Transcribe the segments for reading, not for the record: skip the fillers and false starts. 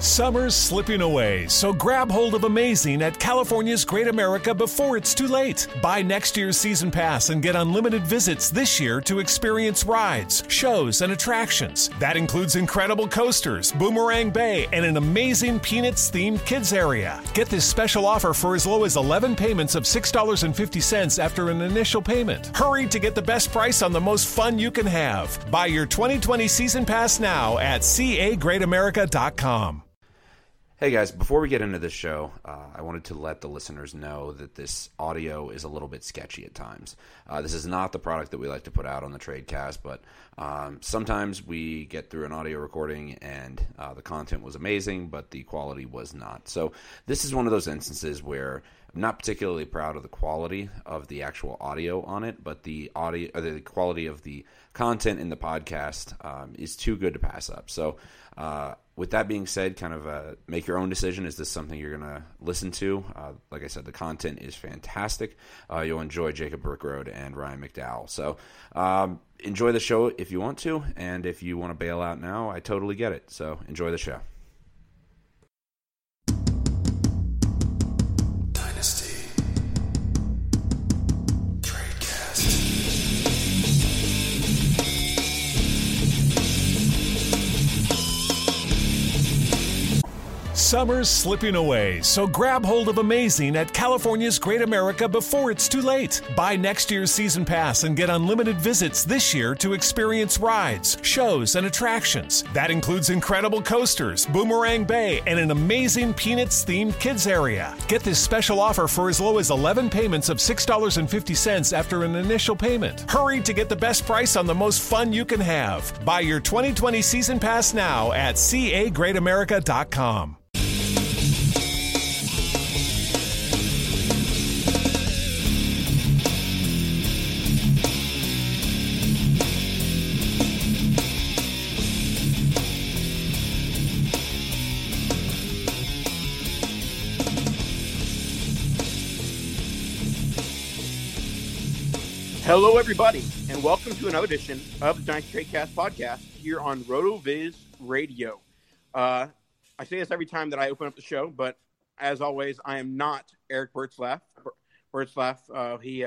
Summer's slipping away, so grab hold of amazing at California's Great America before it's too late. Buy next year's season pass and get unlimited visits this year to experience rides, shows, and attractions. That includes incredible coasters, Boomerang Bay, and an amazing Peanuts-themed kids area. Get this special offer for as low as 11 payments of $6.50 after an initial payment. Hurry to get the best price on the most fun you can have. Buy your 2020 season pass now at cagreatamerica.com. Hey guys, before we get into this show, I wanted to let the listeners know that this audio is a little bit sketchy at times. This is not the product that we like to put out on the Tradecast, but sometimes we get through an audio recording and the content was amazing, but the quality was not. So this is one of those instances where I'm not particularly proud of the quality of the actual audio on it, but the quality of the content in the podcast is too good to pass up. So with that being said, kind of make your own decision. Is this something you're going to listen to? Like I said, the content is fantastic. You'll enjoy Jacob Rickrode and Ryan McDowell. So enjoy the show if you want to, and if you want to bail out now, I totally get it. So enjoy the show. Summer's slipping away, so grab hold of amazing at California's Great America before it's too late. Buy next year's season pass and get unlimited visits this year to experience rides, shows, and attractions. That includes incredible coasters, Boomerang Bay, and an amazing Peanuts-themed kids area. Get this special offer for as low as 11 payments of $6.50 after an initial payment. Hurry to get the best price on the most fun you can have. Buy your 2020 season pass now at cagreatamerica.com. Hello, everybody, and welcome to another edition of the Dynasty Tradecast podcast here on RotoViz Radio. I say this every time that I open up the show, but as always, I am not Eric Bertzlaff. He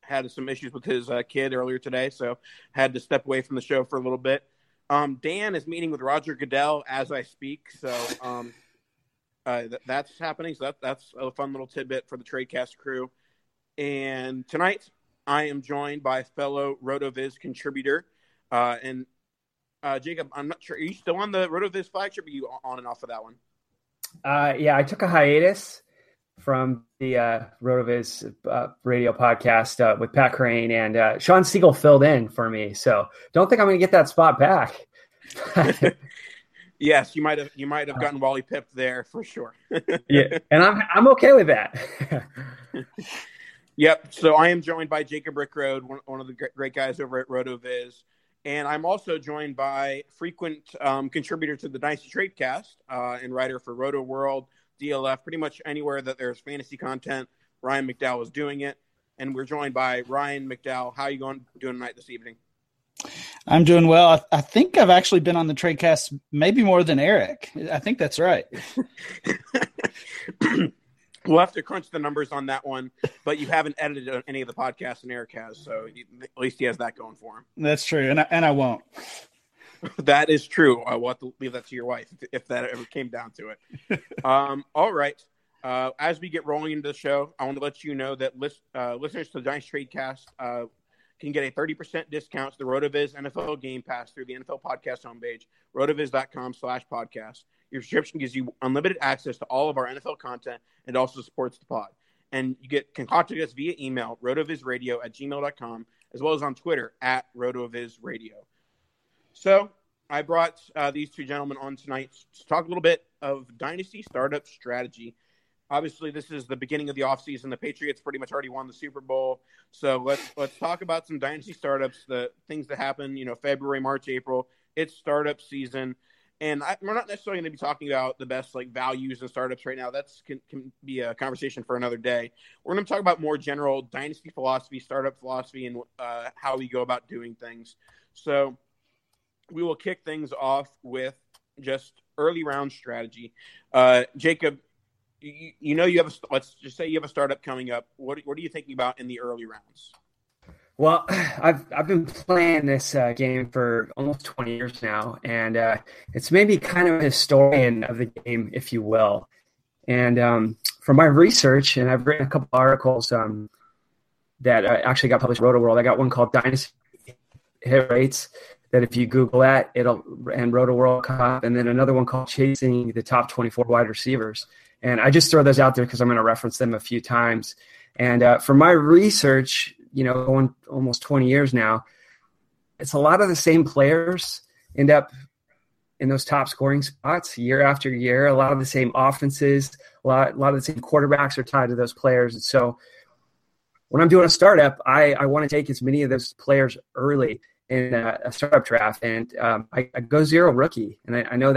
had some issues with his kid earlier today, so had to step away from the show for a little bit. Dan is meeting with Roger Goodell as I speak, so that's happening. So that's a fun little tidbit for the Tradecast crew. And tonight, I am joined by fellow RotoViz contributor, and Jacob, I'm not sure, are you still on the RotoViz flagship, or are you on and off of that one? Yeah, I took a hiatus from the RotoViz radio podcast with Pat Crane, and Sean Siegel filled in for me. So don't think I'm going to get that spot back. Yes, you might have gotten Wally pipped there for sure. Yeah, and I'm okay with that. Yep. So I am joined by Jacob Rickrode, one of the great guys over at RotoViz, and I'm also joined by frequent contributor to the Dynasty Tradecast and writer for RotoWorld, DLF, pretty much anywhere that there's fantasy content. Ryan McDowell is doing it, and we're joined by Ryan McDowell. How are you doing tonight this evening? I'm doing well. I think I've actually been on the Tradecast maybe more than Eric. I think that's right. We'll have to crunch the numbers on that one, but you haven't edited any of the podcasts, and Eric has, so at least he has that going for him. That's true, and I won't. That is true. I will have to leave that to your wife if that ever came down to it. All right. As we get rolling into the show, I want to let you know that listeners to the Dynasty Tradecast can get a 30% discount to the RotoViz NFL Game Pass through the NFL Podcast homepage, rotoviz.com/podcast. Your subscription gives you unlimited access to all of our NFL content and also supports the pod. And you can contact us via email, rotovizradio@gmail.com, as well as on Twitter, @rotovizradio. So I brought these two gentlemen on tonight to talk a little bit of dynasty startup strategy. Obviously, this is the beginning of the offseason. The Patriots pretty much already won the Super Bowl. So let's talk about some dynasty startups, the things that happen, February, March, April. It's startup season. And we're not necessarily going to be talking about the best values in startups right now. That can be a conversation for another day. We're going to talk about more general dynasty philosophy, startup philosophy, and how we go about doing things. So we will kick things off with just early round strategy. Jacob, let's just say you have a startup coming up. What are you thinking about in the early rounds? Well, I've been playing this game for almost 20 years now, and it's maybe kind of a historian of the game, if you will. And from my research, and I've written a couple articles that actually got published in RotoWorld. I got one called Dynasty Hit Rates that if you Google that, and RotoWorld Cup, and then another one called Chasing the Top 24 Wide Receivers. And I just throw those out there because I'm going to reference them a few times. And for my research, going almost 20 years now, it's a lot of the same players end up in those top scoring spots year after year. A lot of the same offenses, a lot of the same quarterbacks are tied to those players. And so when I'm doing a startup, I want to take as many of those players early in a startup draft. And I go zero rookie. And I know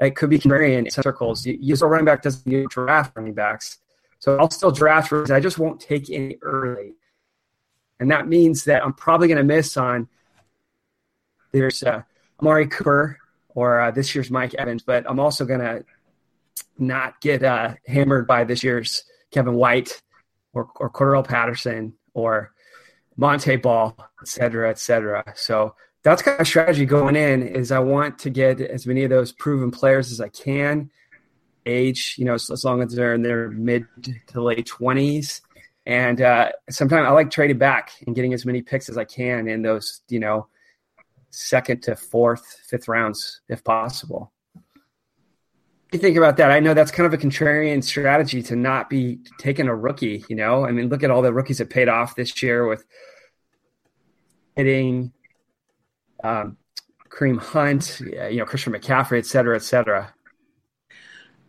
it could be contrarian in some circles. Your running back doesn't do draft running backs. So I'll still draft rookies. I just won't take any early. And that means that I'm probably going to miss on there's Amari Cooper or this year's Mike Evans, but I'm also going to not get hammered by this year's Kevin White or Cordarrelle Patterson or Monte Ball, et cetera, et cetera. So that's kind of strategy going in is I want to get as many of those proven players as I can. Age, as long as they're in their mid to late 20s. And sometimes I like trading back and getting as many picks as I can in those, second to fourth, fifth rounds, if possible. You think about that. I know that's kind of a contrarian strategy to not be taking a rookie, I mean, look at all the rookies that paid off this year with hitting – Kareem Hunt, Christian McCaffrey, et cetera, et cetera.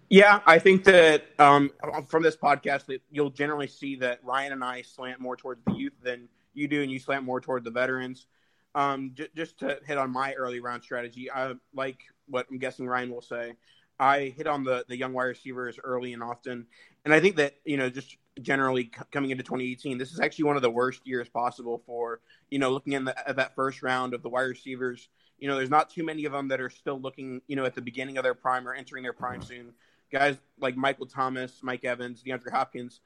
Yeah, I think that from this podcast, that you'll generally see that Ryan and I slant more towards the youth than you do, and you slant more toward the veterans. Just to hit on my early round strategy, I like what I'm guessing Ryan will say. I hit on the young wide receivers early and often, and I think that just generally coming into 2018, this is actually one of the worst years possible for looking in at that first round of the wide receivers. There's not too many of them that are still looking at the beginning of their prime or entering their prime soon. Guys like Michael Thomas, Mike Evans, DeAndre Hopkins,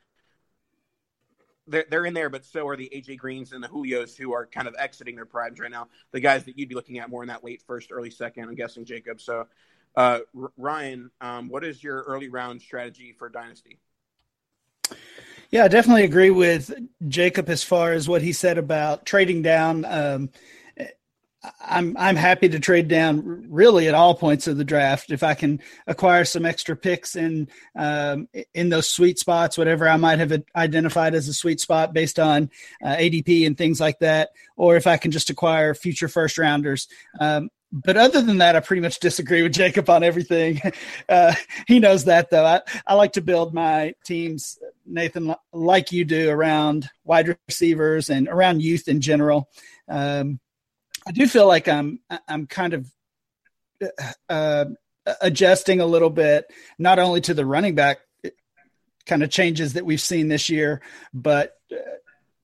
they're in there, but so are the AJ Greens and the Julios who are kind of exiting their primes right now. The guys that you'd be looking at more in that late first, early second, I'm guessing, Jacob. So. Ryan, what is your early round strategy for Dynasty? Yeah, I definitely agree with Jacob as far as what he said about trading down. I'm happy to trade down really at all points of the draft. If I can acquire some extra picks in those sweet spots, whatever I might have identified as a sweet spot based on ADP and things like that, or if I can just acquire future first rounders. But other than that, I pretty much disagree with Jacob on everything. He knows that, though. I like to build my teams, Nathan, like you do, around wide receivers and around youth in general. I do feel like I'm kind of adjusting a little bit, not only to the running back kind of changes that we've seen this year, but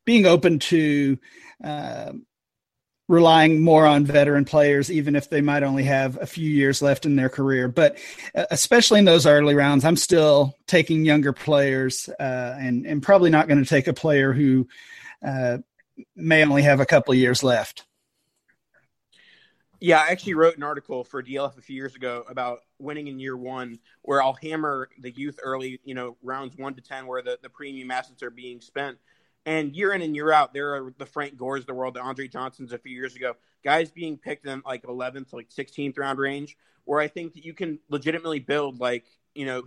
being open to relying more on veteran players, even if they might only have a few years left in their career. But especially in those early rounds, I'm still taking younger players and probably not going to take a player who may only have a couple of years left. Yeah, I actually wrote an article for DLF a few years ago about winning in year one, where I'll hammer the youth early, rounds 1 to 10, where the premium assets are being spent. And year in and year out, there are the Frank Gores of the world, the Andre Johnsons a few years ago, guys being picked in like 11th, like 16th round range, where I think that you can legitimately build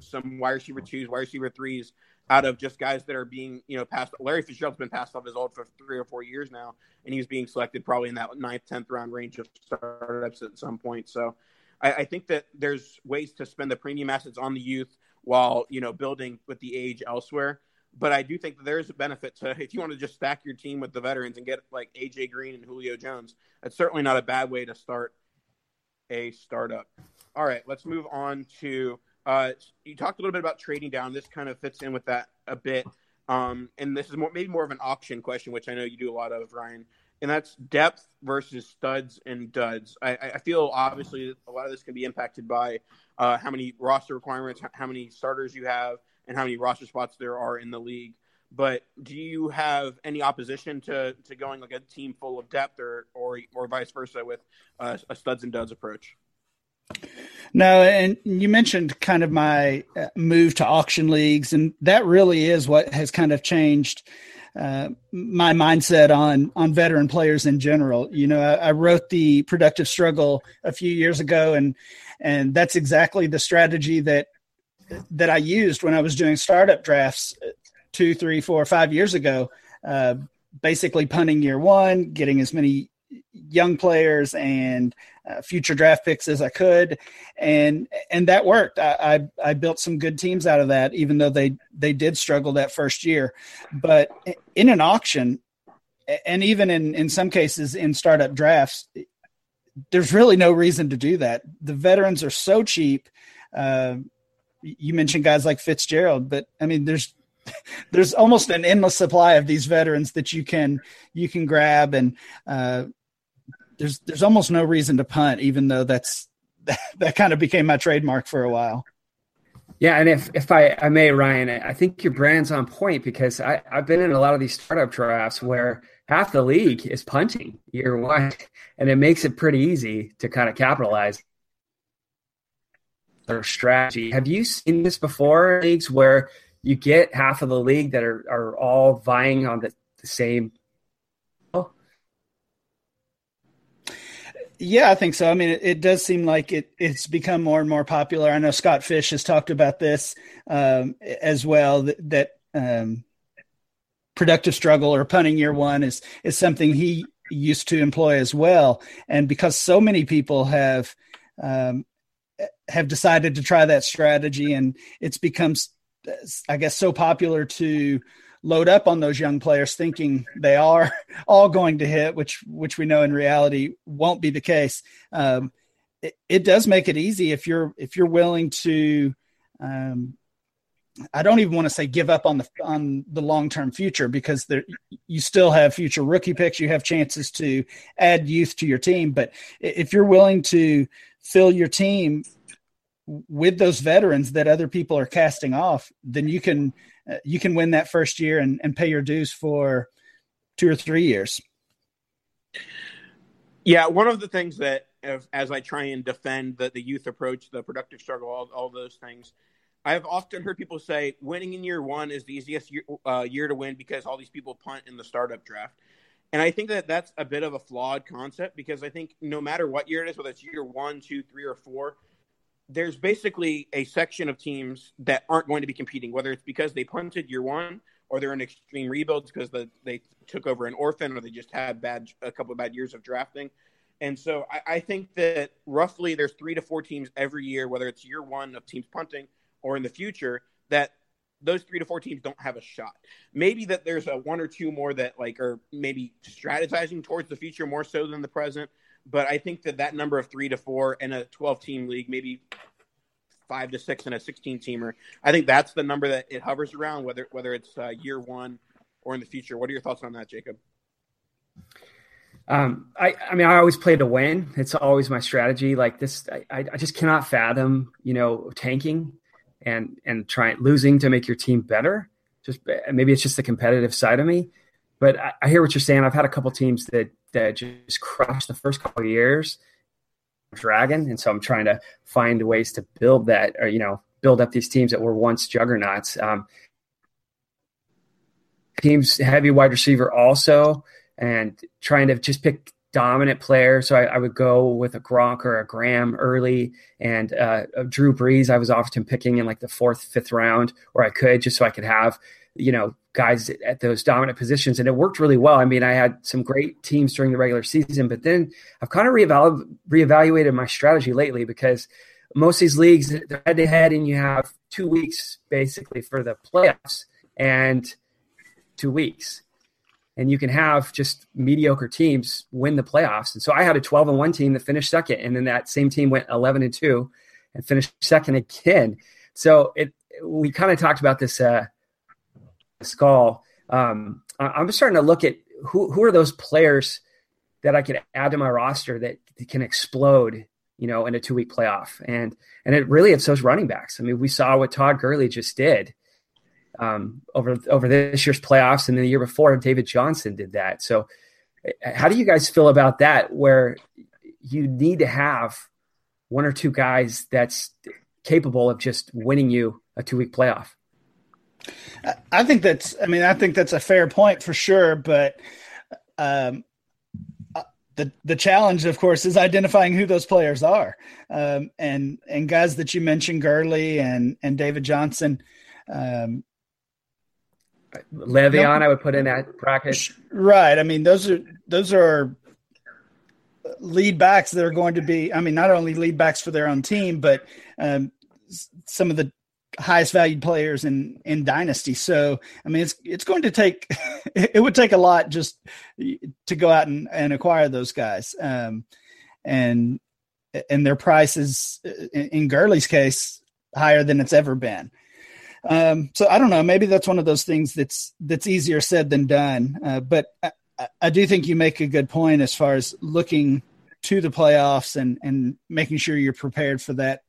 some wide receiver 2s, wide receiver 3s out of just guys that are being, passed. Larry Fitzgerald's been passed off his old for 3 or 4 years now, and he was being selected probably in that 9th, 10th round range of startups at some point. So I think that there's ways to spend the premium assets on the youth while, building with the age elsewhere. But I do think that there is a benefit to, if you want to just stack your team with the veterans and get like AJ Green and Julio Jones, that's certainly not a bad way to start a startup. All right, let's move on to, you talked a little bit about trading down. This kind of fits in with that a bit. And this is maybe more of an option question, which I know you do a lot of, Ryan, and that's depth versus studs and duds. I feel obviously a lot of this can be impacted by how many roster requirements, how many starters you have, and how many roster spots there are in the league. But do you have any opposition to going like a team full of depth or vice versa with a studs and duds approach? No, and you mentioned kind of my move to auction leagues, and that really is what has kind of changed my mindset on veteran players in general. I wrote The Productive Struggle a few years ago, and that's exactly the strategy that I used when I was doing startup drafts 2, 3, 4, 5 years ago, basically punting year one, getting as many young players and future draft picks as I could. And that worked. I built some good teams out of that, even though they did struggle that first year. But in an auction, and even in some cases in startup drafts, there's really no reason to do that. The veterans are so cheap. You mentioned guys like Fitzgerald, but I mean, there's almost an endless supply of these veterans that you can grab, and there's almost no reason to punt, even though that kind of became my trademark for a while. Yeah, and if I may, Ryan, I think your brand's on point, because I've been in a lot of these startup drafts where half the league is punting year one, and it makes it pretty easy to kind of capitalize their strategy. Have you seen this before in leagues where you get half of the league that are all vying on the same? Oh. Yeah, I think so. I mean, it does seem like it's become more and more popular. I know Scott Fish has talked about this as well, that productive struggle or punting year one is something he used to employ as well. And because so many people have decided to try that strategy, and it's become, I guess, so popular to load up on those young players thinking they are all going to hit, which we know in reality won't be the case. It does make it easy if you're willing to, I don't even want to say give up on the long-term future, because you still have future rookie picks. You have chances to add youth to your team, but if you're willing to fill your team with those veterans that other people are casting off, then you can win that first year and pay your dues for 2 or 3 years. Yeah. One of the things that, as I try and defend the youth approach, the productive struggle, all those things, I've often heard people say winning in year one is the easiest year to win because all these people punt in the startup draft. And I think that that's a bit of a flawed concept, because I think no matter what year it is, whether it's year 1, 2, 3, or 4, there's basically a section of teams that aren't going to be competing, whether it's because they punted year 1 or they're in extreme rebuilds because they took over an orphan, or they just had a couple of bad years of drafting. And so I think that roughly there's 3 to 4 teams every year, whether it's year 1 of teams punting or in the future, that those 3 to 4 teams don't have a shot. Maybe that there's a 1 or 2 more that like are maybe strategizing towards the future more so than the present. But I think that that number of 3 to 4 in a 12-team league, maybe 5 to 6 in a 16-teamer, I think that's the number that it hovers around, whether it's year 1 or in the future. What are your thoughts on that, Jacob? I mean, I always play to win. It's always my strategy. Like this, I just cannot fathom, tanking and losing to make your team better. Just maybe it's just the competitive side of me. But I hear what you're saying. I've had a couple teams that just crushed the first couple of years, dragon, and so I'm trying to find ways to build that, or build up these teams that were once juggernauts. Teams heavy wide receiver also, and trying to just pick dominant players. So I would go with a Gronk or a Graham early, and Drew Brees. I was often picking in like the 4th, 5th round, or I could just so I could have guys at those dominant positions. And it worked really well. I mean, I had some great teams during the regular season, but then I've kind of reevaluated my strategy lately, because most of these leagues, they're head to head, and you have 2 weeks basically for the playoffs and 2 weeks. And you can have just mediocre teams win the playoffs. And so I had a 12-1 team that finished second. And then that same team went 11-2 and finished second again. So we kind of talked about this, Skull. I'm just starting to look at who are those players that I could add to my roster that can explode, in a 2-week playoff. And it really, it's those running backs. I mean, we saw what Todd Gurley just did over this year's playoffs, and then the year before, David Johnson did that. So how do you guys feel about that, where you need to have 1 or 2 guys that's capable of just winning you a 2-week playoff? I think that's a fair point for sure. But the challenge, of course, is identifying who those players are. And guys that you mentioned, Gurley and David Johnson, Le'Veon, I would put in that bracket. Right. I mean, those are lead backs that are going to be, I mean, not only lead backs for their own team, but some of the highest valued players in Dynasty. So, I mean, it's going to take, it would take a lot just to go out and acquire those guys. And their prices in Gurley's case, higher than it's ever been. So I don't know, maybe that's one of those things that's easier said than done. But I do think you make a good point as far as looking to the playoffs and making sure you're prepared for that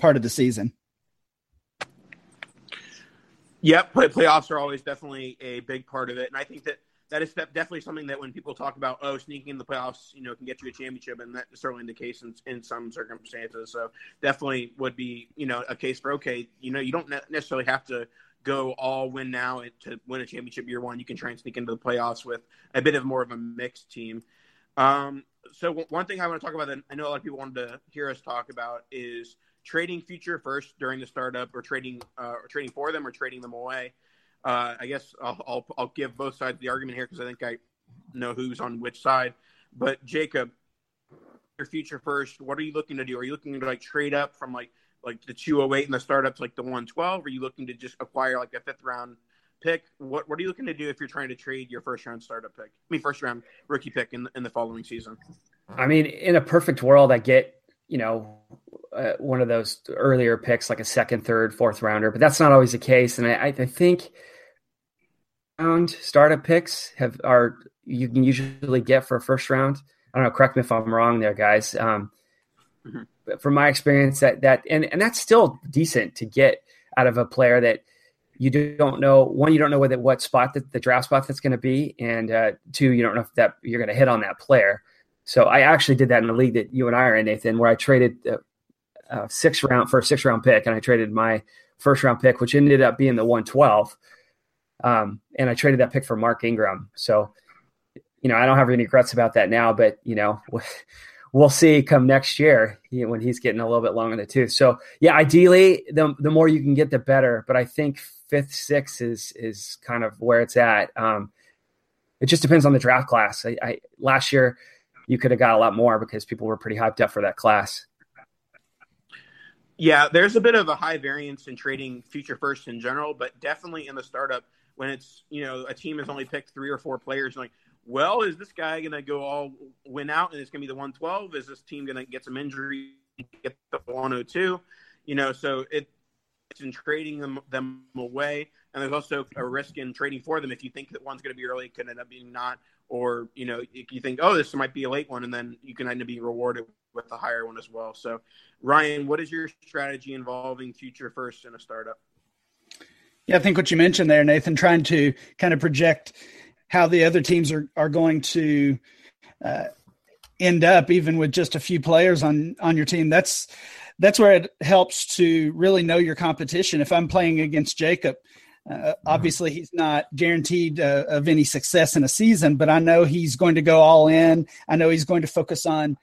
part of the season. Yep, playoffs are always definitely a big part of it. And I think that is definitely something that when people talk about, sneaking in the playoffs, can get you a championship, and that's certainly the case in some circumstances. So definitely would be, a case for, okay, you don't necessarily have to go all win now to win a championship year one. You can try and sneak into the playoffs with a bit of more of a mixed team. So one thing I want to talk about that I know a lot of people wanted to hear us talk about is trading future first during the startup, or trading for them, or trading them away. I guess I'll give both sides of the argument here, because I think I know who's on which side. But Jacob, your future first, what are you looking to do? Are you looking to trade up from like the 208 and the startups, like the 112? Are you looking to just acquire a 5th round pick? What are you looking to do if you're trying to trade your first round rookie pick in the following season? I mean, in a perfect world, I get one of those earlier picks, like a 2nd, 3rd, 4th rounder, but that's not always the case. And I think round startup picks you can usually get for a first round. I don't know. Correct me if I'm wrong there, guys. But from my experience, that that's still decent to get out of a player that you don't know. One, you don't know what spot the draft spot that's going to be, and 2, you don't know if that you're going to hit on that player. So I actually did that in the league that you and I are in, Nathan, where I traded for a 6th round pick, and I traded my 1st round pick, which ended up being the 112. And I traded that pick for Mark Ingram. So you know, I don't have any regrets about that now, but, you know, we'll see come next year when he's getting a little bit long in the tooth. So, yeah, ideally, the more you can get, the better. But I think 5th, 6th is kind of where it's at. It just depends on the draft class. Last year, you could have got a lot more because people were pretty hyped up for that class. Yeah, there's a bit of a high variance in trading future firsts in general, but definitely in the startup when it's, you know, a team has only picked 3 or 4 players, like, well, is this guy going to go all win out and it's going to be the 112? Is this team going to get some injury, get the 102? You know, so it's in trading them away. And there's also a risk in trading for them. If you think that one's going to be early, it could end up being not. Or, you know, if you think, oh, this might be a late one, and then you can end up being rewarded with a higher one as well. So, Ryan, what is your strategy involving future first in a startup? Yeah, I think what you mentioned there, Nathan, trying to kind of project – how the other teams are going to end up, even with just a few players on your team. That's where it helps to really know your competition. If I'm playing against Jacob, obviously he's not guaranteed of any success in a season, but I know he's going to go all in. I know he's going to focus on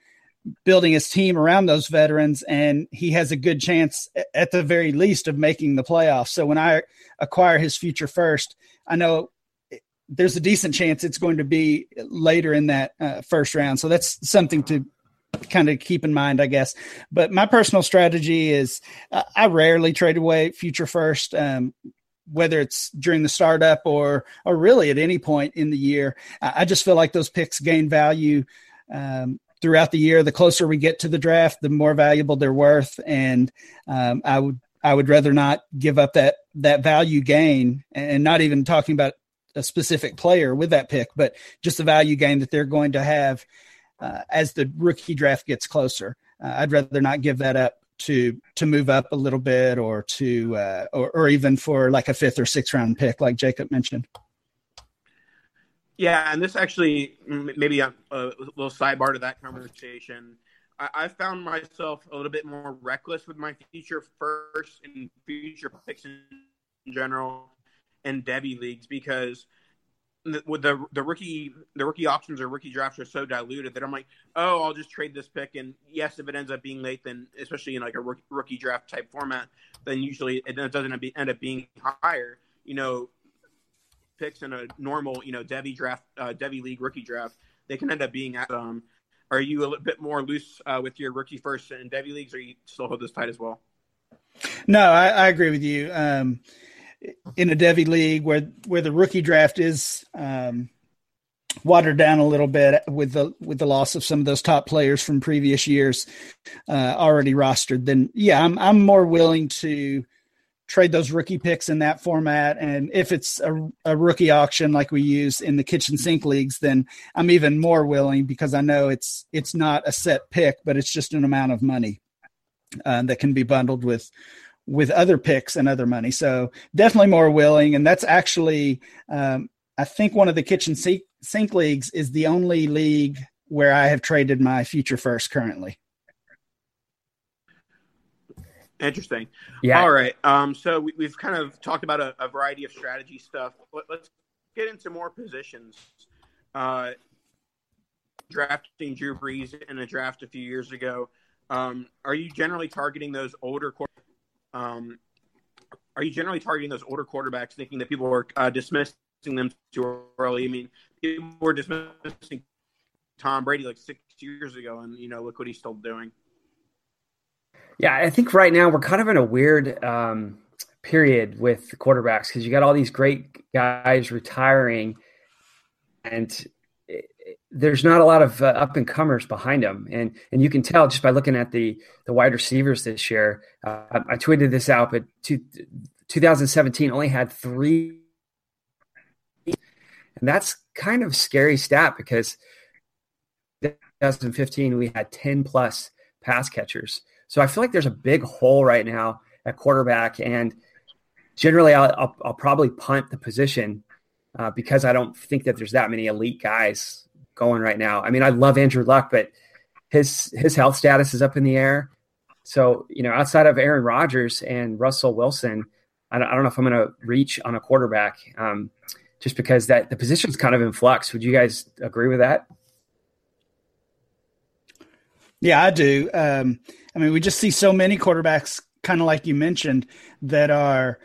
building his team around those veterans, and he has a good chance at the very least of making the playoffs. So when I acquire his future first, I know there's a decent chance it's going to be later in that first round. So that's something to kind of keep in mind, I guess. But my personal strategy is I rarely trade away future first, whether it's during the startup or really at any point in the year. I just feel like those picks gain value throughout the year. The closer we get to the draft, the more valuable they're worth. And I would rather not give up that value gain, and not even talking about a specific player with that pick, but just the value gain that they're going to have as the rookie draft gets closer. I'd rather not give that up to move up a little bit, or to or even for like a 5th or 6th round pick, like Jacob mentioned. Yeah, and this actually maybe a little sidebar to that conversation. I found myself a little bit more reckless with my future first and future picks in general. And Debbie leagues, because the rookie options or rookie drafts are so diluted that I'm like, oh, I'll just trade this pick. And yes, if it ends up being late, then especially in like a rookie draft type format, then usually it doesn't end up being higher. You know, picks in a normal, you know, Debbie league rookie draft, they can end up being at. Are you a little bit more loose with your rookie first in Debbie leagues, or you still hold this tight as well? No, I agree with you. In a Devy league where the rookie draft is watered down a little bit with the loss of some of those top players from previous years already rostered, then yeah, I'm more willing to trade those rookie picks in that format. And if it's a rookie auction like we use in the kitchen sink leagues, then I'm even more willing, because I know it's not a set pick, but it's just an amount of money that can be bundled with other picks and other money. So definitely more willing. And that's actually, I think one of the kitchen sink leagues is the only league where I have traded my future first currently. Interesting. Yeah. All right. So we've kind of talked about a variety of strategy stuff. Let's get into more positions. Drafting Drew Brees in a draft a few years ago. Are you generally targeting those older quarterbacks? Are you generally targeting those older quarterbacks, thinking that people are dismissing them too early? I mean, people were dismissing Tom Brady like 6 years ago, and, you know, look what he's still doing. Yeah, I think right now we're kind of in a weird period with the quarterbacks, because you got all these great guys retiring, and there's not a lot of up-and-comers behind them. And you can tell just by looking at the wide receivers this year. I tweeted this out, but 2017 only had 3. And that's kind of a scary stat, because in 2015 we had 10-plus pass catchers. So I feel like there's a big hole right now at quarterback. And generally I'll probably punt the position because I don't think that there's that many elite guys going right now. I mean, I love Andrew Luck, but his health status is up in the air. So, you know, outside of Aaron Rodgers and Russell Wilson, I don't know if I'm going to reach on a quarterback. just because that the position's kind of in flux. Would you guys agree with that? Yeah, I do. I mean, we just see so many quarterbacks, kind of like you mentioned, that are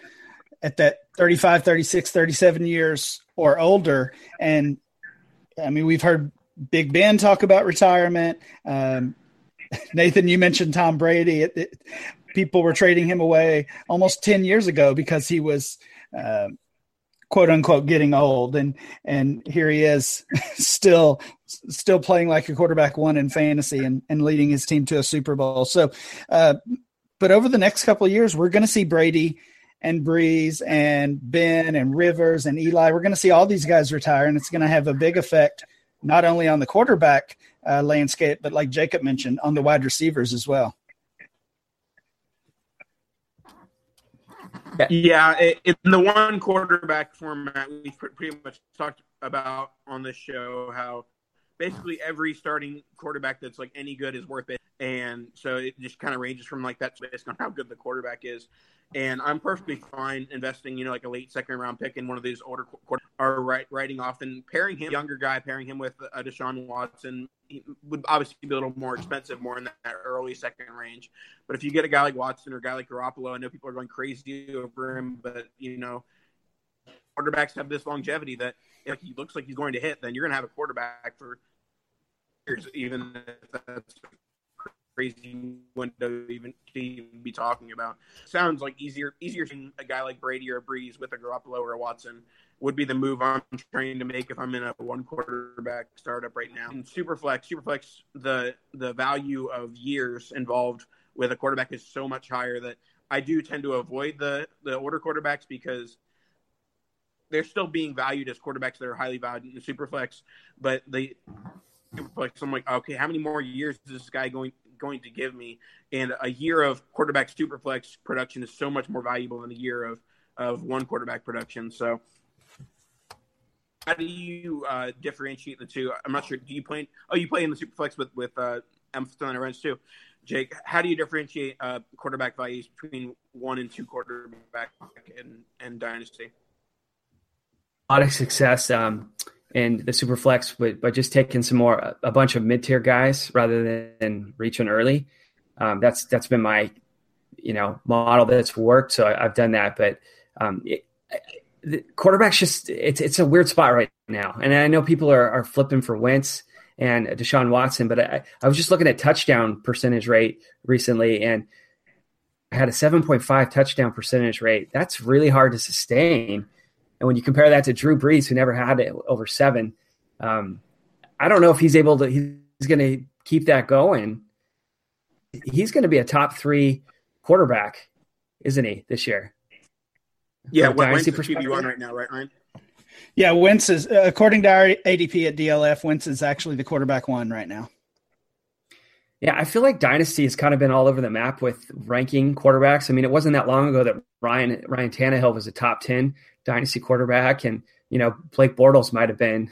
at that 35, 36, 37 years or older. And I mean, we've heard Big Ben talk about retirement. Nathan, you mentioned Tom Brady. People were trading him away almost 10 years ago because he was quote unquote getting old. And here he is still playing like a quarterback one in fantasy and leading his team to a Super Bowl. So, but over the next couple of years, we're going to see Brady and Brees and Ben and Rivers and Eli. We're going to see all these guys retire, and it's going to have a big effect not only on the quarterback landscape, but like Jacob mentioned, on the wide receivers as well. Yeah, in the one quarterback format, we pretty much talked about on this show how basically every starting quarterback that's like any good is worth it. And so it just kind of ranges from like that's based on how good the quarterback is. And I'm perfectly fine investing, you know, like a late second round pick in one of these older quarterbacks or writing off and pairing him, younger guy, pairing him with Deshaun Watson. He would obviously be a little more expensive, more in that early second range. But if you get a guy like Watson or a guy like Garoppolo, I know people are going crazy over him, but, you know, quarterbacks have this longevity that if he looks like he's going to hit, then you're going to have a quarterback for years, even if that's crazy window even to even be talking about. Sounds like easier than a guy like Brady or a Breeze with a Garoppolo or a Watson would be the move I'm trying to make if I'm in a one quarterback startup right now. And Superflex, the value of years involved with a quarterback is so much higher that I do tend to avoid the older quarterbacks because they're still being valued as quarterbacks that are highly valued in Superflex, but they Superflex, I'm like, okay, how many more years is this guy going to give me? And a year of quarterback Superflex production is so much more valuable than a year of one quarterback production. So how do you differentiate the two? I'm not sure. Do you play? Oh, you play in the Superflex with Emphaston and Renz too, Jake. How do you differentiate quarterback values between one and two quarterback and dynasty? A lot of success in the Superflex by just taking some more, a bunch of mid-tier guys rather than reaching early. That's been my, you know, model that's worked. So I've done that, but the quarterback's just, it's a weird spot right now. And I know people are flipping for Wentz and Deshaun Watson, but I was just looking at touchdown percentage rate recently and I had a 7.5 touchdown percentage rate. That's really hard to sustain. And when you compare that to Drew Brees, who never had it over 7, I don't know if he's going to keep that going. He's going to be a top 3 quarterback, isn't he, this year? Yeah, Wentz is QB1 right now, right, Ryan? Yeah, Wentz is, according to our ADP at DLF, Wentz is actually the quarterback 1 right now. Yeah, I feel like Dynasty has kind of been all over the map with ranking quarterbacks. I mean, it wasn't that long ago that Ryan Tannehill was a top 10 Dynasty quarterback, and, you know, Blake Bortles might have been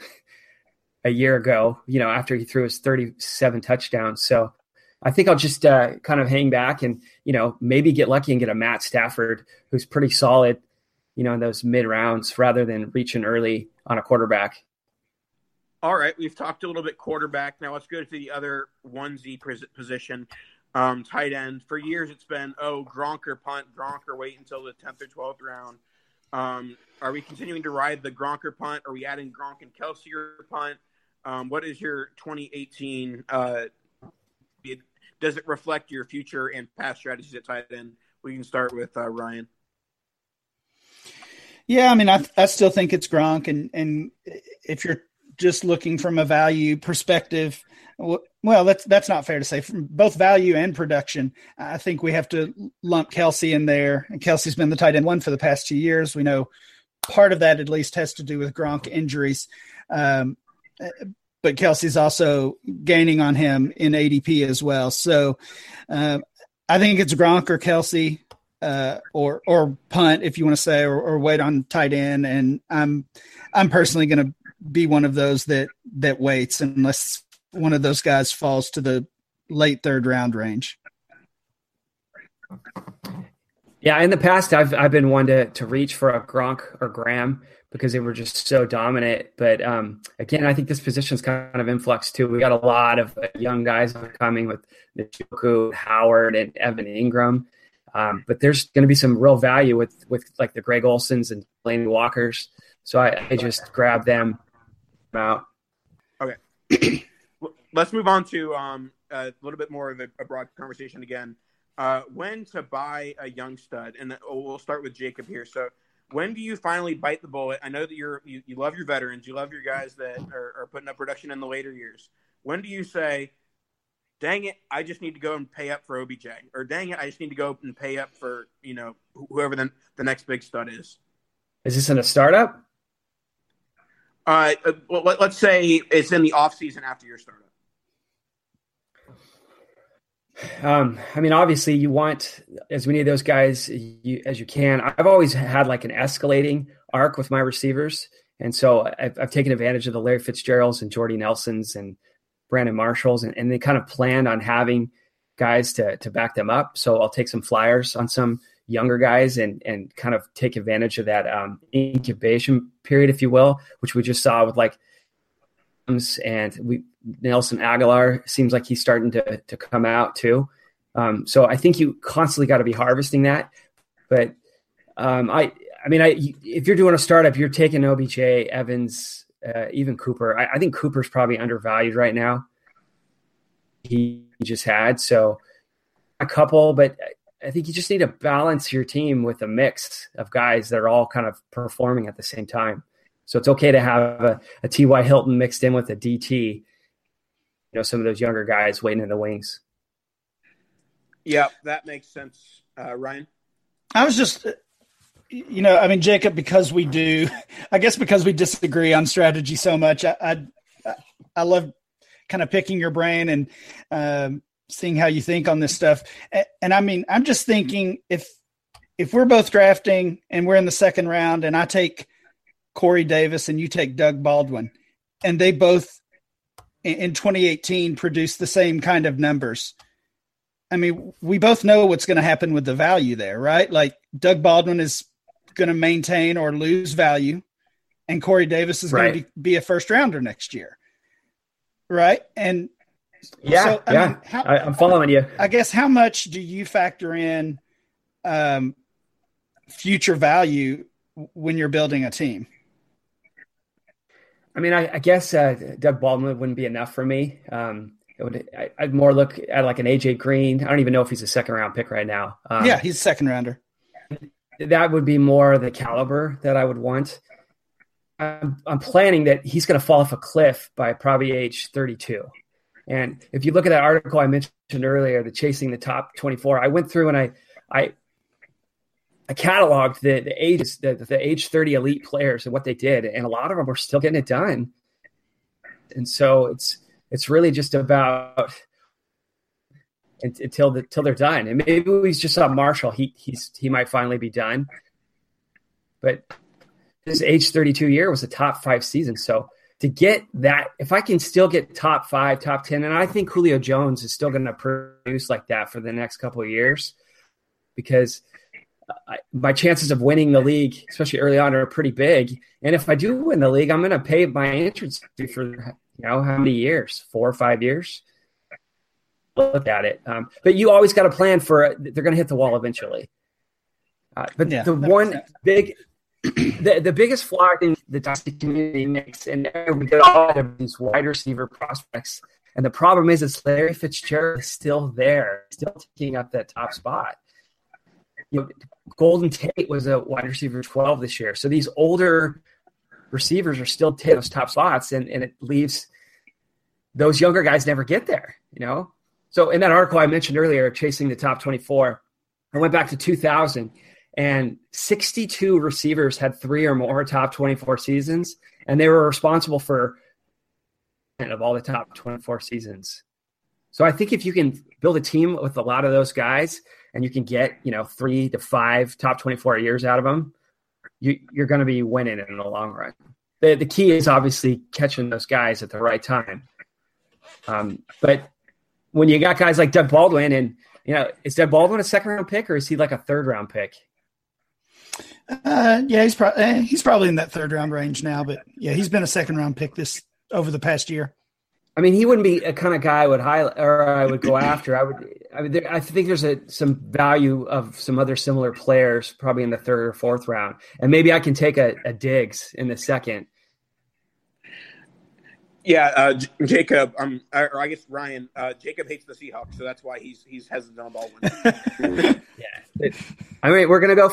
a year ago, you know, after he threw his 37 touchdowns. So I think I'll just kind of hang back and, you know, maybe get lucky and get a Matt Stafford who's pretty solid, you know, in those mid rounds rather than reaching early on a quarterback. All right, we've talked a little bit quarterback. Now let's go to the other onesie position, tight end. For years it's been, Gronk or punt, Gronk or wait until the 10th or 12th round. Are we continuing to ride the Gronk or punt? Are we adding Gronk and Kelsey or punt? What is your 2018 does it reflect your future and past strategies at tight end? We can start with Ryan. Yeah, I mean, I still think it's Gronk, and if you're just looking from a value perspective, well, that's not fair to say. From both value and production, I think we have to lump Kelsey in there. And Kelsey's been the tight end 1 for the past 2 years. We know part of that at least has to do with Gronk injuries. But Kelsey's also gaining on him in ADP as well. So I think it's Gronk or Kelsey or punt, if you want to say, or wait on tight end. And I'm personally going to be one of those that waits unless one of those guys falls to the late 3rd round range. Yeah, in the past, I've been one to reach for a Gronk or Graham because they were just so dominant. But again, I think this position's kind of in flux too. We got a lot of young guys coming with Njoku, Howard, and Evan Ingram. But there's going to be some real value with like the Greg Olsons and Delaney Walkers. So I just grab them out. Okay. Let's move on to a little bit more of a broad conversation again. When to buy a young stud, and we'll start with Jacob here. So when do you finally bite the bullet? I know that you love your veterans. You love your guys that are putting up production in the later years. When do you say, dang it, I just need to go and pay up for OBJ, or dang it, I just need to go and pay up for, whoever the next big stud is? Is this in a startup? Well, let's say it's in the off season after your startup. I mean, obviously you want as many of those guys as you can. I've always had like an escalating arc with my receivers. And so I've taken advantage of the Larry Fitzgeralds and Jordy Nelsons and Brandon Marshalls, and they kind of planned on having guys to back them up. So I'll take some flyers on some younger guys and kind of take advantage of that incubation period, if you will, which we just saw with like, and Nelson Aguilar seems like he's starting to come out too. So I think you constantly got to be harvesting that. But if you're doing a startup, you're taking OBJ, Evans, even Cooper. I think Cooper's probably undervalued right now. He just had so a couple, but I think you just need to balance your team with a mix of guys that are all kind of performing at the same time. So it's okay to have a T.Y. Hilton mixed in with a DT, some of those younger guys waiting in the wings. Yeah, that makes sense. Ryan? I was just, Jacob, because we disagree on strategy so much, I love kind of picking your brain and seeing how you think on this stuff. And I mean, I'm just thinking if we're both drafting and we're in the second round and I take Corey Davis and you take Doug Baldwin, and they both in 2018 produced the same kind of numbers. I mean, we both know what's going to happen with the value there, right? Like Doug Baldwin is going to maintain or lose value, and Corey Davis is going to be a first rounder next year. Right. And yeah, so, mean, I'm following you. I guess how much do you factor in future value when you're building a team? I mean, I guess Doug Baldwin wouldn't be enough for me. I'd more look at like an AJ Green. I don't even know if he's a second round pick right now. He's a second rounder. That would be more the caliber that I would want. I'm planning that he's going to fall off a cliff by probably age 32. And if you look at that article I mentioned earlier, the Chasing the Top 24, I went through and I cataloged the ages, the age 30 elite players and what they did, and a lot of them were still getting it done. And so it's really just about until they're done. And maybe we just saw Marshall; he might finally be done. But his age 32 year was a top 5 season. So to get that, if I can still get top 5, top 10, and I think Julio Jones is still going to produce like that for the next couple of years, because my chances of winning the league, especially early on, are pretty big. And if I do win the league, I'm going to pay my entrance fee for, how many years, 4 or 5 years. Look at it. But you always got to plan for, they're going to hit the wall eventually. The biggest flaw in the Dynasty community makes, and we get all of these wide receiver prospects. And the problem is it's Larry Fitzgerald is still there, still taking up that top spot. Golden Tate was a wide receiver 12 this year. So these older receivers are still taking those top slots, and it leaves those younger guys never get there, So in that article I mentioned earlier, Chasing the Top 24, I went back to 2000, and 62 receivers had 3 or more top 24 seasons, and they were responsible for of all the top 24 seasons. So I think if you can build a team with a lot of those guys and you can get, 3 to 5 top 24 years out of them, you're going to be winning in the long run. The key is obviously catching those guys at the right time. But when you got guys like Doug Baldwin and You know, is Doug Baldwin a second-round pick, or is he like a third-round pick? Yeah, he's probably in that third-round range now. But, yeah, he's been a second-round pick this over the past year. I mean, he wouldn't be a kind of guy I would highlight or I would go after. I think there's some value of some other similar players probably in the third or fourth round, and maybe I can take a Diggs in the second. Yeah, Jacob. I guess Ryan. Jacob hates the Seahawks, so that's why he's hesitant on Baldwin. Yeah, I mean, we're gonna go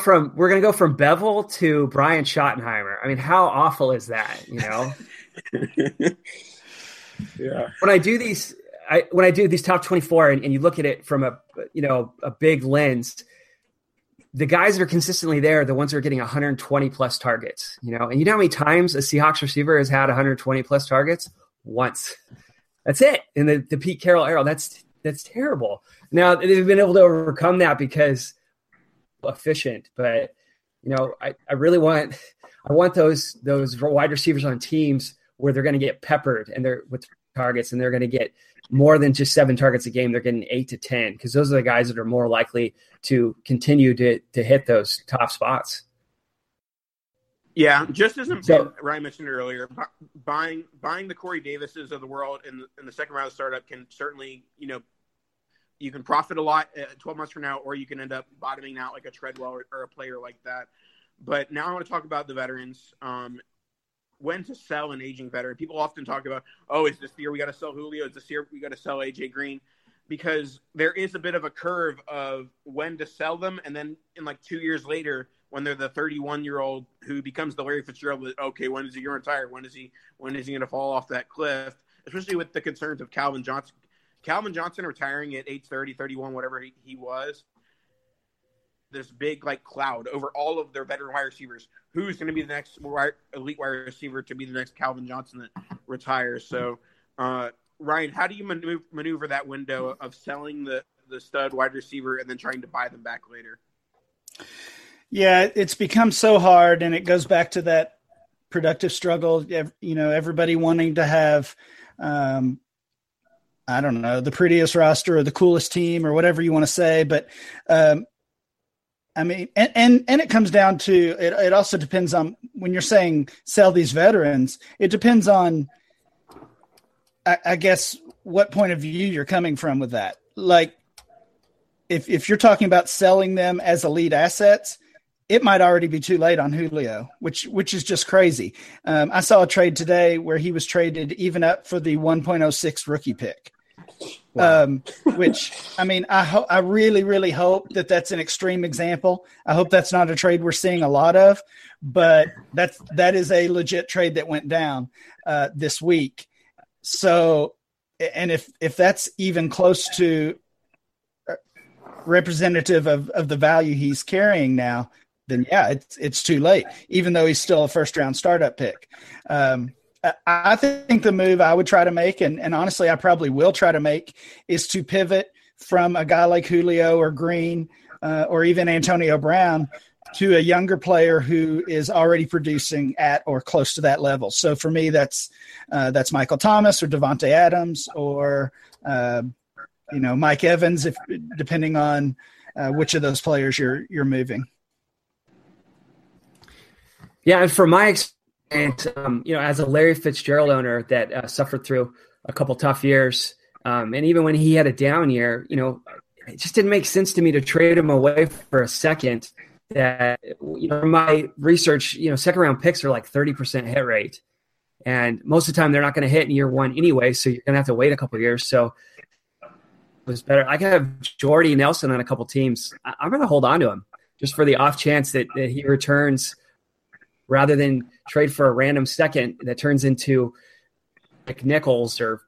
from Bevel to Brian Schottenheimer. I mean, how awful is that? You know. Yeah. When I do these top 24, and you look at it from a big lens, the guys that are consistently there are the ones that are getting 120 plus targets. You know, and you know how many times a Seahawks receiver has had 120 plus targets? Once. That's it. In the Pete Carroll era, that's terrible. Now they've been able to overcome that because efficient, but you know, I want those wide receivers on teams where they're going to get peppered and they're with targets, and they're going to get more than just 7 targets a game. They're getting 8 to 10 because those are the guys that are more likely to continue to hit those top spots. Yeah, just as Ryan mentioned earlier, buying the Corey Davises of the world in the second round of startup can certainly, you know, you can profit a lot 12 months from now, or you can end up bottoming out like a Treadwell or a player like that. But now I want to talk about the veterans. When to sell an aging veteran. People often talk about, oh, is this the year we got to sell Julio? Is this the year we got to sell AJ Green? Because there is a bit of a curve of when to sell them. And then in like 2 years later, when they're the 31-year-old who becomes the Larry Fitzgerald, okay, when is he going to retire? When is he going to fall off that cliff? Especially with the concerns of Calvin Johnson. Calvin Johnson retiring at age 30, 31, whatever he was. This big like cloud over all of their veteran wide receivers. Who's going to be the next elite wide receiver to be the next Calvin Johnson that retires? So, Ryan, how do you maneuver that window of selling the stud wide receiver and then trying to buy them back later? Yeah, it's become so hard, and it goes back to that productive struggle. You know, everybody wanting to have, I don't know, the prettiest roster or the coolest team or whatever you want to say, but. I mean, and it comes down to it. It also depends on when you're saying sell these veterans. It depends on, I guess, what point of view you're coming from with that. Like, if you're talking about selling them as elite assets, it might already be too late on Julio, which is just crazy. I saw a trade today where he was traded even up for the 1.06 rookie pick. Wow. Which, I mean, I really, really hope that that's an extreme example. I hope that's not a trade we're seeing a lot of, but that is a legit trade that went down this week. So, and if that's even close to representative of the value he's carrying now, then yeah, it's too late, even though he's still a first round startup pick. I think the move I would try to make, and honestly, I probably will try to make, is to pivot from a guy like Julio or Green or even Antonio Brown to a younger player who is already producing at or close to that level. So for me, that's Michael Thomas or Devontae Adams or you know, Mike Evans, depending on which of those players you're moving. Yeah, and from my experience. And, you know, as a Larry Fitzgerald owner that suffered through a couple tough years, and even when he had a down year, you know, it just didn't make sense to me to trade him away for a second. That, you know, my research, you know, second round picks are like 30% hit rate. And most of the time they're not going to hit in year one anyway. So you're going to have to wait a couple of years. So it was better. I could have Jordy Nelson on a couple teams. I'm going to hold on to him just for the off chance that he returns, rather than trade for a random second that turns into like Nichols or,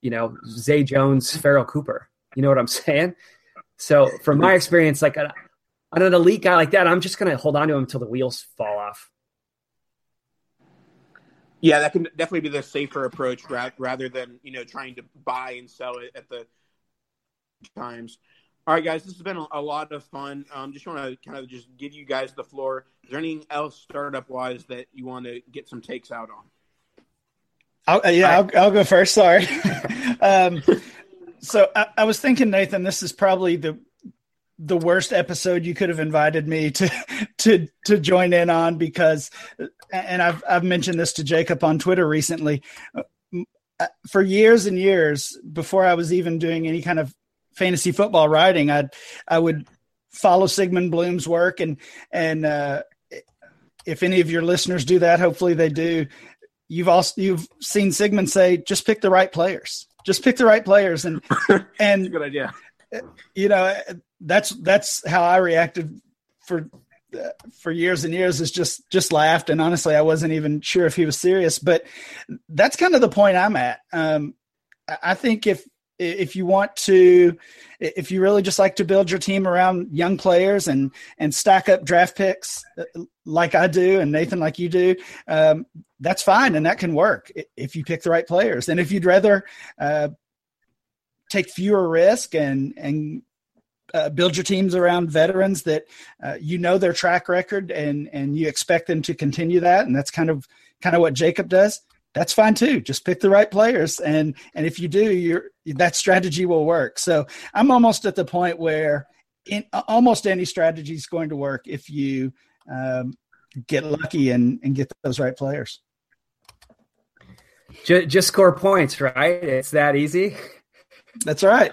you know, Zay Jones, Farrell Cooper. You know what I'm saying? So from my experience, like on an elite guy like that, I'm just going to hold on to him until the wheels fall off. Yeah, that can definitely be the safer approach rather than, you know, trying to buy and sell it at the times. All right, guys, this has been a lot of fun. Just want to kind of just give you guys the floor. Is there anything else startup-wise that you want to get some takes out on? I'll go first. Sorry. So I was thinking, Nathan, this is probably the the worst episode you could have invited me to join in on, because, and I've mentioned this to Jacob on Twitter recently, for years and years before I was even doing any kind of fantasy football writing, I would follow Sigmund Bloom's work. And if any of your listeners do that, hopefully they do. You've seen Sigmund say, just pick the right players, And, and good idea. You know, that's how I reacted for years and years, is just laughed. And honestly, I wasn't even sure if he was serious, but that's kind of the point I'm at. I think if you really just like to build your team around young players and stack up draft picks like I do, and Nathan, like you do, that's fine. And that can work if you pick the right players. And if you'd rather take fewer risk and build your teams around veterans that their track record and you expect them to continue that, and that's kind of what Jacob does, that's fine too. Just pick the right players, and if you do, that strategy will work. So I'm almost at the point where almost any strategy is going to work if you get lucky and get those right players. Just score points, right? It's that easy. That's right.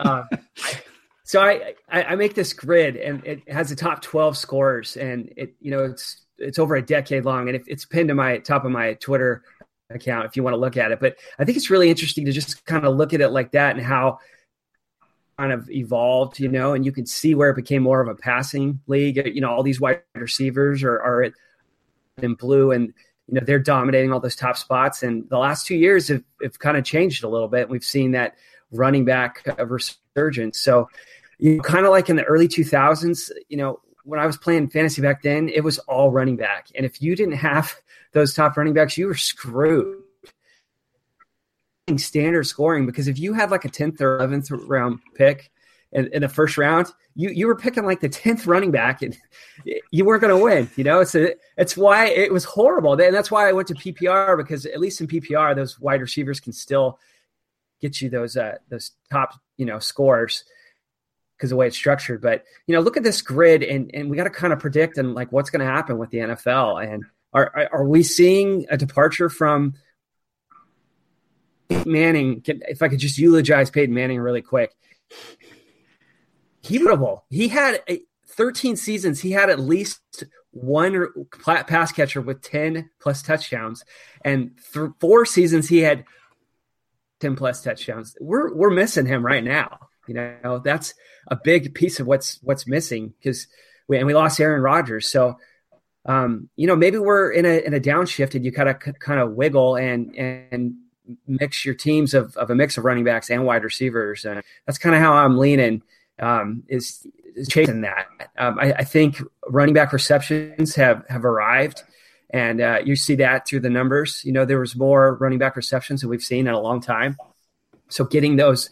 So I make this grid, and it has the top 12 scores, and it's over a decade long, and it's pinned to my top of my Twitter account if you want to look at it. But I think it's really interesting to just kind of look at it like that and how it kind of evolved, and you can see where it became more of a passing league. All these wide receivers are in blue, and they're dominating all those top spots. And the last 2 years have kind of changed a little bit. We've seen that running back resurgence. So, kind of like in the early 2000s, when I was playing fantasy back then, it was all running back. And if you didn't have those top running backs, you were screwed. Standard scoring, because if you had like a 10th or 11th round pick in the first round, you were picking like the 10th running back, and you weren't going to win. It's why it was horrible. And that's why I went to PPR, because at least in PPR, those wide receivers can still get you those top, scores, because of the way it's structured. But, look at this grid, and we got to kind of predict and like what's going to happen with the NFL. And are we seeing a departure from Peyton Manning? If I could just eulogize Peyton Manning really quick. He had 13 seasons. He had at least one pass catcher with 10 plus touchdowns, and four seasons he had 10 plus touchdowns. We're missing him right now. That's a big piece of what's missing, because we lost Aaron Rodgers. So, maybe we're in a downshift, and you kind of wiggle and mix your teams of a mix of running backs and wide receivers. And that's kind of how I'm leaning, is chasing that. I think running back receptions have arrived, and you see that through the numbers. There was more running back receptions than we've seen in a long time. So getting those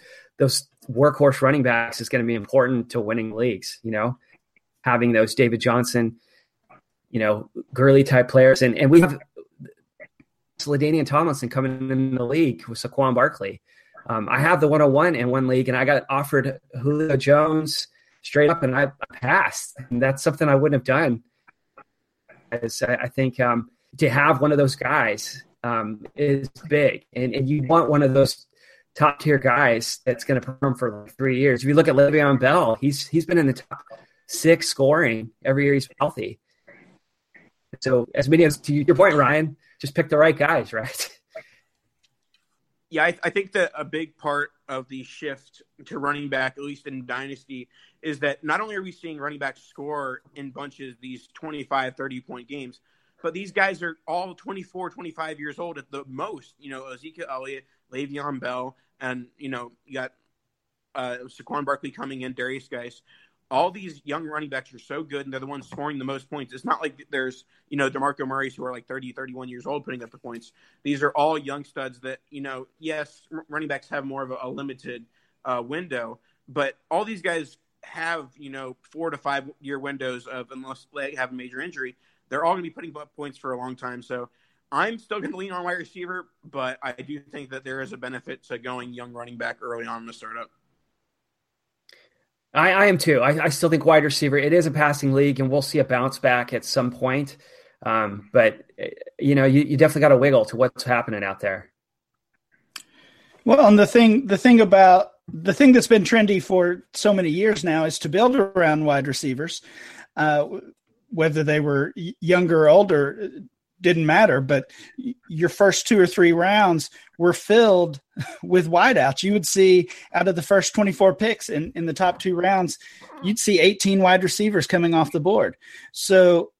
workhorse running backs is going to be important to winning leagues, having those David Johnson, Gurley type players. And we have LaDainian Tomlinson coming in the league with Saquon Barkley. I have the 101 in one league, and I got offered Julio Jones straight up, and I passed. And that's something I wouldn't have done. I think to have one of those guys is big, and you want one of those top tier guys that's going to perform for 3 years. If you look at Le'Veon Bell, he's been in the top 6 scoring every year he's healthy. So as many as, to your point, Ryan, just pick the right guys, right? Yeah, I think that a big part of the shift to running back, at least in Dynasty, is that not only are we seeing running backs score in bunches these 25, 30-point games, but these guys are all 24, 25 years old at the most. Ezekiel Elliott, Le'Veon Bell, and, you got Saquon Barkley coming in, Darius Geis. All these young running backs are so good, and they're the ones scoring the most points. It's not like there's, DeMarco Murray's who are like 30, 31 years old putting up the points. These are all young studs that, yes, running backs have more of a limited window, but all these guys have, 4 to 5 year windows of, unless they have a major injury, they're all going to be putting up points for a long time. So I'm still going to lean on wide receiver, but I do think that there is a benefit to going young running back early on in the startup. I am too. I still think wide receiver, it is a passing league, and we'll see a bounce back at some point. But, you know, you definitely got to wiggle to what's happening out there. Well, and the thing that's been trendy for so many years now is to build around wide receivers, whether they were younger or older, didn't matter. But your first 2 or 3 rounds were filled with wideouts. You would see out of the first 24 picks in the top 2 rounds, you'd see 18 wide receivers coming off the board. So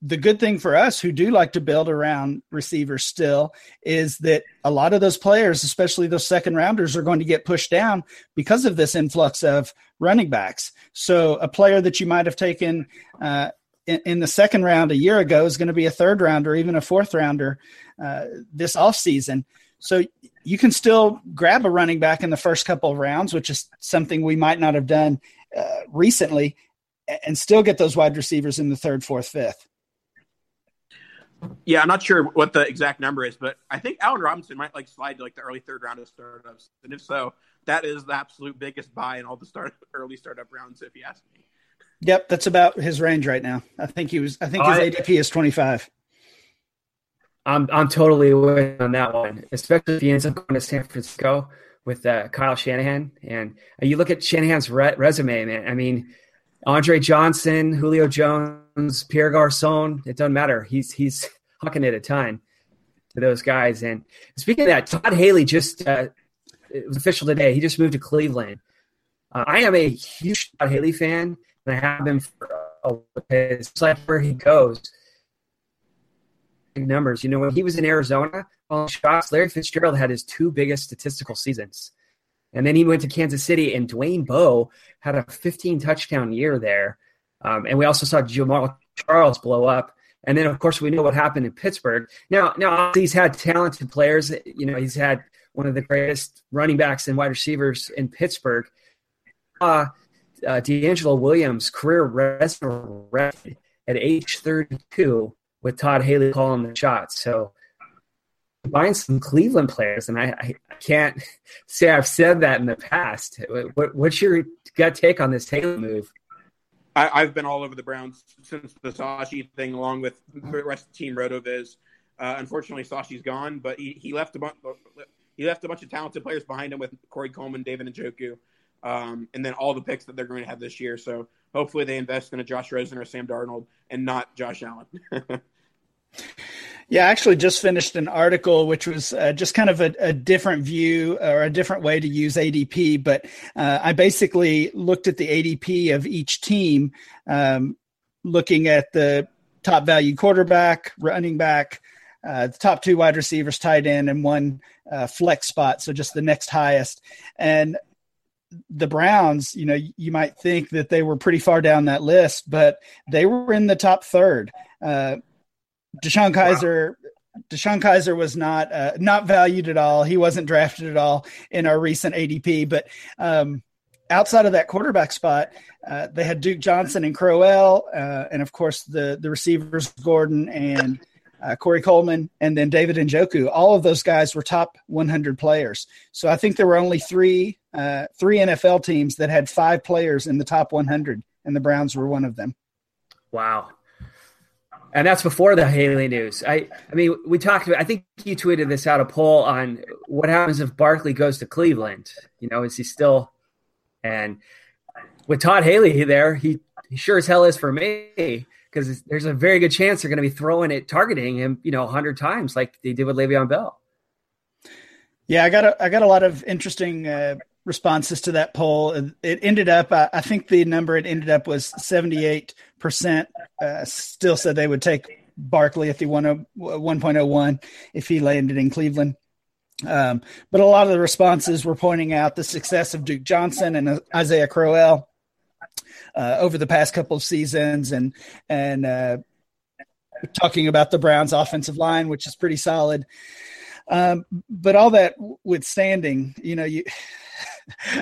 the good thing for us who do like to build around receivers still is that a lot of those players, especially those second rounders, are going to get pushed down because of this influx of running backs. So a player that you might have taken in the second round a year ago is going to be a third rounder, even a fourth rounder this offseason. So you can still grab a running back in the first couple of rounds, which is something we might not have done recently, and still get those wide receivers in the 3rd, 4th, 5th. Yeah, I'm not sure what the exact number is, but I think Allen Robinson might slide to the early 3rd round of startups. And if so, that is the absolute biggest buy in all the early startup rounds, if you ask me. Yep, that's about his range right now. I think his ADP is 25. I'm totally with on that one, especially if he ends up going to San Francisco with Kyle Shanahan. And you look at Shanahan's resume, man. I mean, Andre Johnson, Julio Jones, Pierre Garçon, it doesn't matter. He's hucking it a ton to those guys. And speaking of that, Todd Haley it was official today. He just moved to Cleveland. I am a huge Todd Haley fan, and I have him for a little bit. It's like where he goes. Big numbers. You know, when he was in Arizona, all shots, Larry Fitzgerald had his 2 biggest statistical seasons. And then he went to Kansas City, and Dwayne Bowe had a 15-touchdown year there. And we also saw Jamal Charles blow up. And then, of course, we know what happened in Pittsburgh. Now he's had talented players. You know, he's had one of the greatest running backs and wide receivers in Pittsburgh. D'Angelo Williams' career record at age 32 with Todd Haley calling the shots. So find some Cleveland players, and I can't say I've said that in the past. What's your gut take on this Haley move? I've been all over the Browns since the Sashi thing, along with the rest of the team, RotoViz. Unfortunately, Sashi's gone, but he left a bunch. He left a bunch of talented players behind him with Corey Coleman, David Njoku, and then all the picks that they're going to have this year. So hopefully, they invest in a Josh Rosen or Sam Darnold, and not Josh Allen. Yeah, I actually just finished an article which was just kind of a different view or a different way to use ADP, but I basically looked at the ADP of each team, looking at the top value quarterback, running back, the top 2 wide receivers, tight end, and 1 flex spot, so just the next highest. And the Browns, you know, you might think that they were pretty far down that list, but they were in the top 3rd. Deshaun Kaiser was not valued at all. He wasn't drafted at all in our recent ADP. But outside of that quarterback spot, they had Duke Johnson and Crowell, and of course the receivers Gordon and Corey Coleman, and then David Njoku. All of those guys were top 100 players. So I think there were only three NFL teams that had 5 players in the top 100, and the Browns were one of them. Wow. And that's before the Haley news. I mean, we talked about – I think you tweeted this out, a poll on what happens if Barkley goes to Cleveland. You know, is he still – and with Todd Haley there, he sure as hell is for me, because there's a very good chance they're going to be throwing it, targeting him, you know, 100 times like they did with Le'Veon Bell. Yeah, I got a lot of interesting responses to that poll. It ended up, I think the number it ended up was 78% still said they would take Barkley at the 1.01 if he landed in Cleveland. But a lot of the responses were pointing out the success of Duke Johnson and Isaiah Crowell over the past couple of seasons, and talking about the Browns' offensive line, which is pretty solid. But all that withstanding, you know,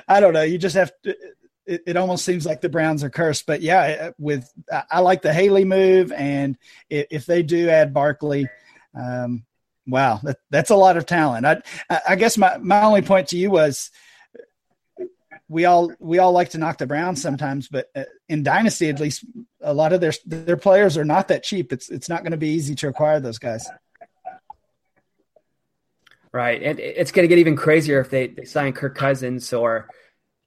I don't know. You just have to, it almost seems like the Browns are cursed, but yeah, I like the Haley move. And if they do add Barkley, wow, that's a lot of talent. I guess my only point to you was we all like to knock the Browns sometimes, but in Dynasty, at least, a lot of their players are not that cheap. It's not going to be easy to acquire those guys. Right. And it's going to get even crazier if they sign Kirk Cousins or,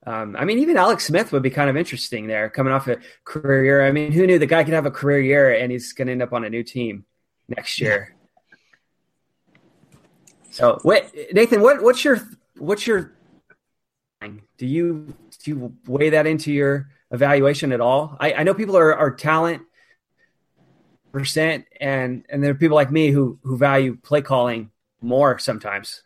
I mean, even Alex Smith would be kind of interesting there coming off a career year. I mean, who knew the guy could have a career year and he's going to end up on a new team next year. So Nathan, what's your thing? Do you weigh that into your evaluation at all? I know people are talent percent and there are people like me who value play calling more sometimes.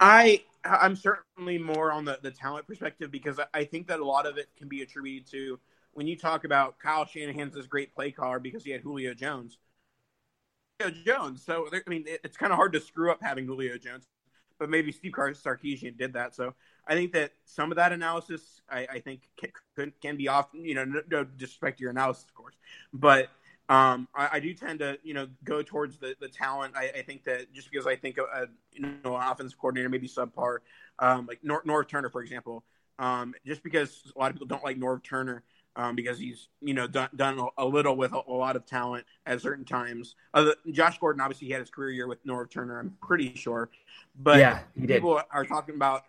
I'm certainly more on the talent perspective because I think that a lot of it can be attributed to when you talk about Kyle Shanahan's this great play caller because he had Julio Jones. So, I mean, it's kind of hard to screw up having Julio Jones, but maybe Steve Sarkisian did that. So I think that some of that analysis, I think, can be off, you know, no disrespect to your analysis, of course. But I do tend to, you know, go towards the talent. I think that just because I think, an offensive coordinator may be subpar, like Norv Turner, for example, just because a lot of people don't like Norv Turner. Because he's, you know, done a little with a lot of talent at certain times. Josh Gordon, obviously, he had his career year with Norv Turner, I'm pretty sure. But yeah, people are talking about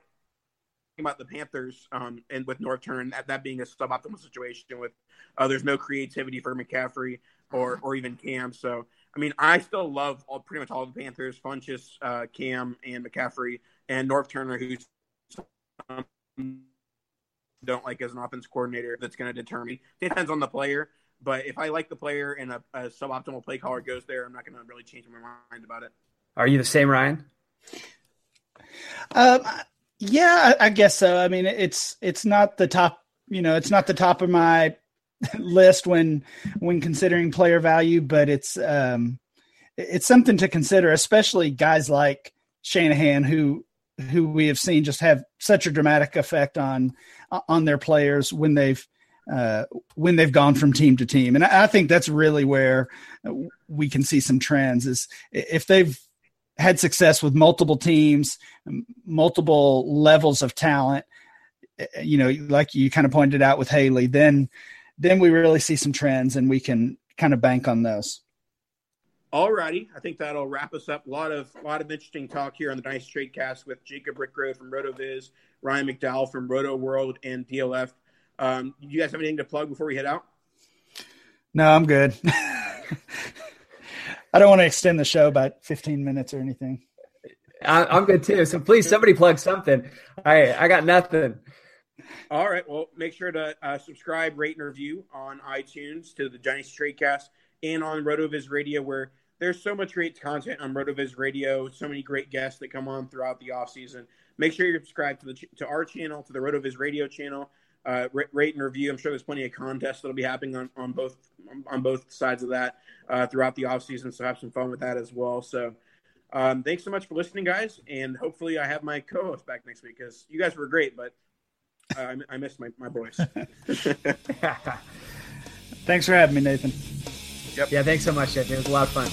the Panthers and with Norv Turner, and that being a suboptimal situation with there's no creativity for McCaffrey or even Cam. So, I mean, I still love pretty much all of the Panthers, Funchess, Cam, and McCaffrey, and Norv Turner, who's don't like as an offense coordinator. That's going to determine. It depends on the player, but if I like the player and a suboptimal play caller goes there, I'm not going to really change my mind about it. Are you the same, Ryan? Yeah, I guess so. I mean, it's not the top, you know, it's not the top of my list when considering player value, but it's something to consider, especially guys like Shanahan who we have seen just have such a dramatic effect on their players when they've gone from team to team. And I think that's really where we can see some trends is if they've had success with multiple teams, multiple levels of talent, you know, like you kind of pointed out with Haley, then we really see some trends and we can kind of bank on those. Alrighty, I think that'll wrap us up. A lot of interesting talk here on the Dynasty Tradecast with Jacob Rickrode from RotoViz, Ryan McDowell from RotoWorld, and DLF. Do you guys have anything to plug before we head out? No, I'm good. I don't want to extend the show by 15 minutes or anything. I'm good too. So please, somebody plug something. I got nothing. All right. Well, make sure to subscribe, rate, and review on iTunes to the Dynasty Tradecast. And on RotoViz Radio, where there's so much great content on RotoViz Radio, so many great guests that come on throughout the offseason. Make sure you're subscribed to our channel, to the RotoViz Radio channel. Rate and review. I'm sure there's plenty of contests that'll be happening on both sides of that throughout the offseason, so have some fun with that as well. So thanks so much for listening, guys, and hopefully I have my co-host back next week because you guys were great, but I missed my voice. Thanks for having me, Nathan. Yep. Yeah, thanks so much, Jeff. It was a lot of fun.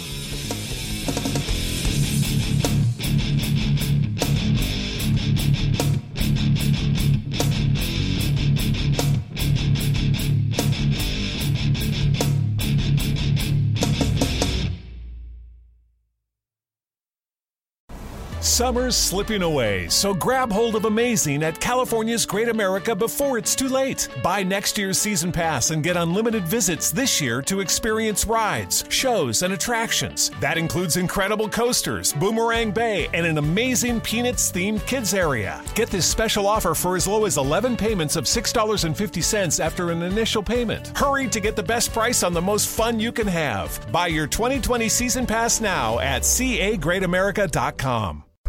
Summer's slipping away, so grab hold of amazing at California's Great America before it's too late. Buy next year's season pass and get unlimited visits this year to experience rides, shows, and attractions. That includes incredible coasters, Boomerang Bay, and an amazing Peanuts-themed kids area. Get this special offer for as low as 11 payments of $6.50 after an initial payment. Hurry to get the best price on the most fun you can have. Buy your 2020 season pass now at cagreatamerica.com.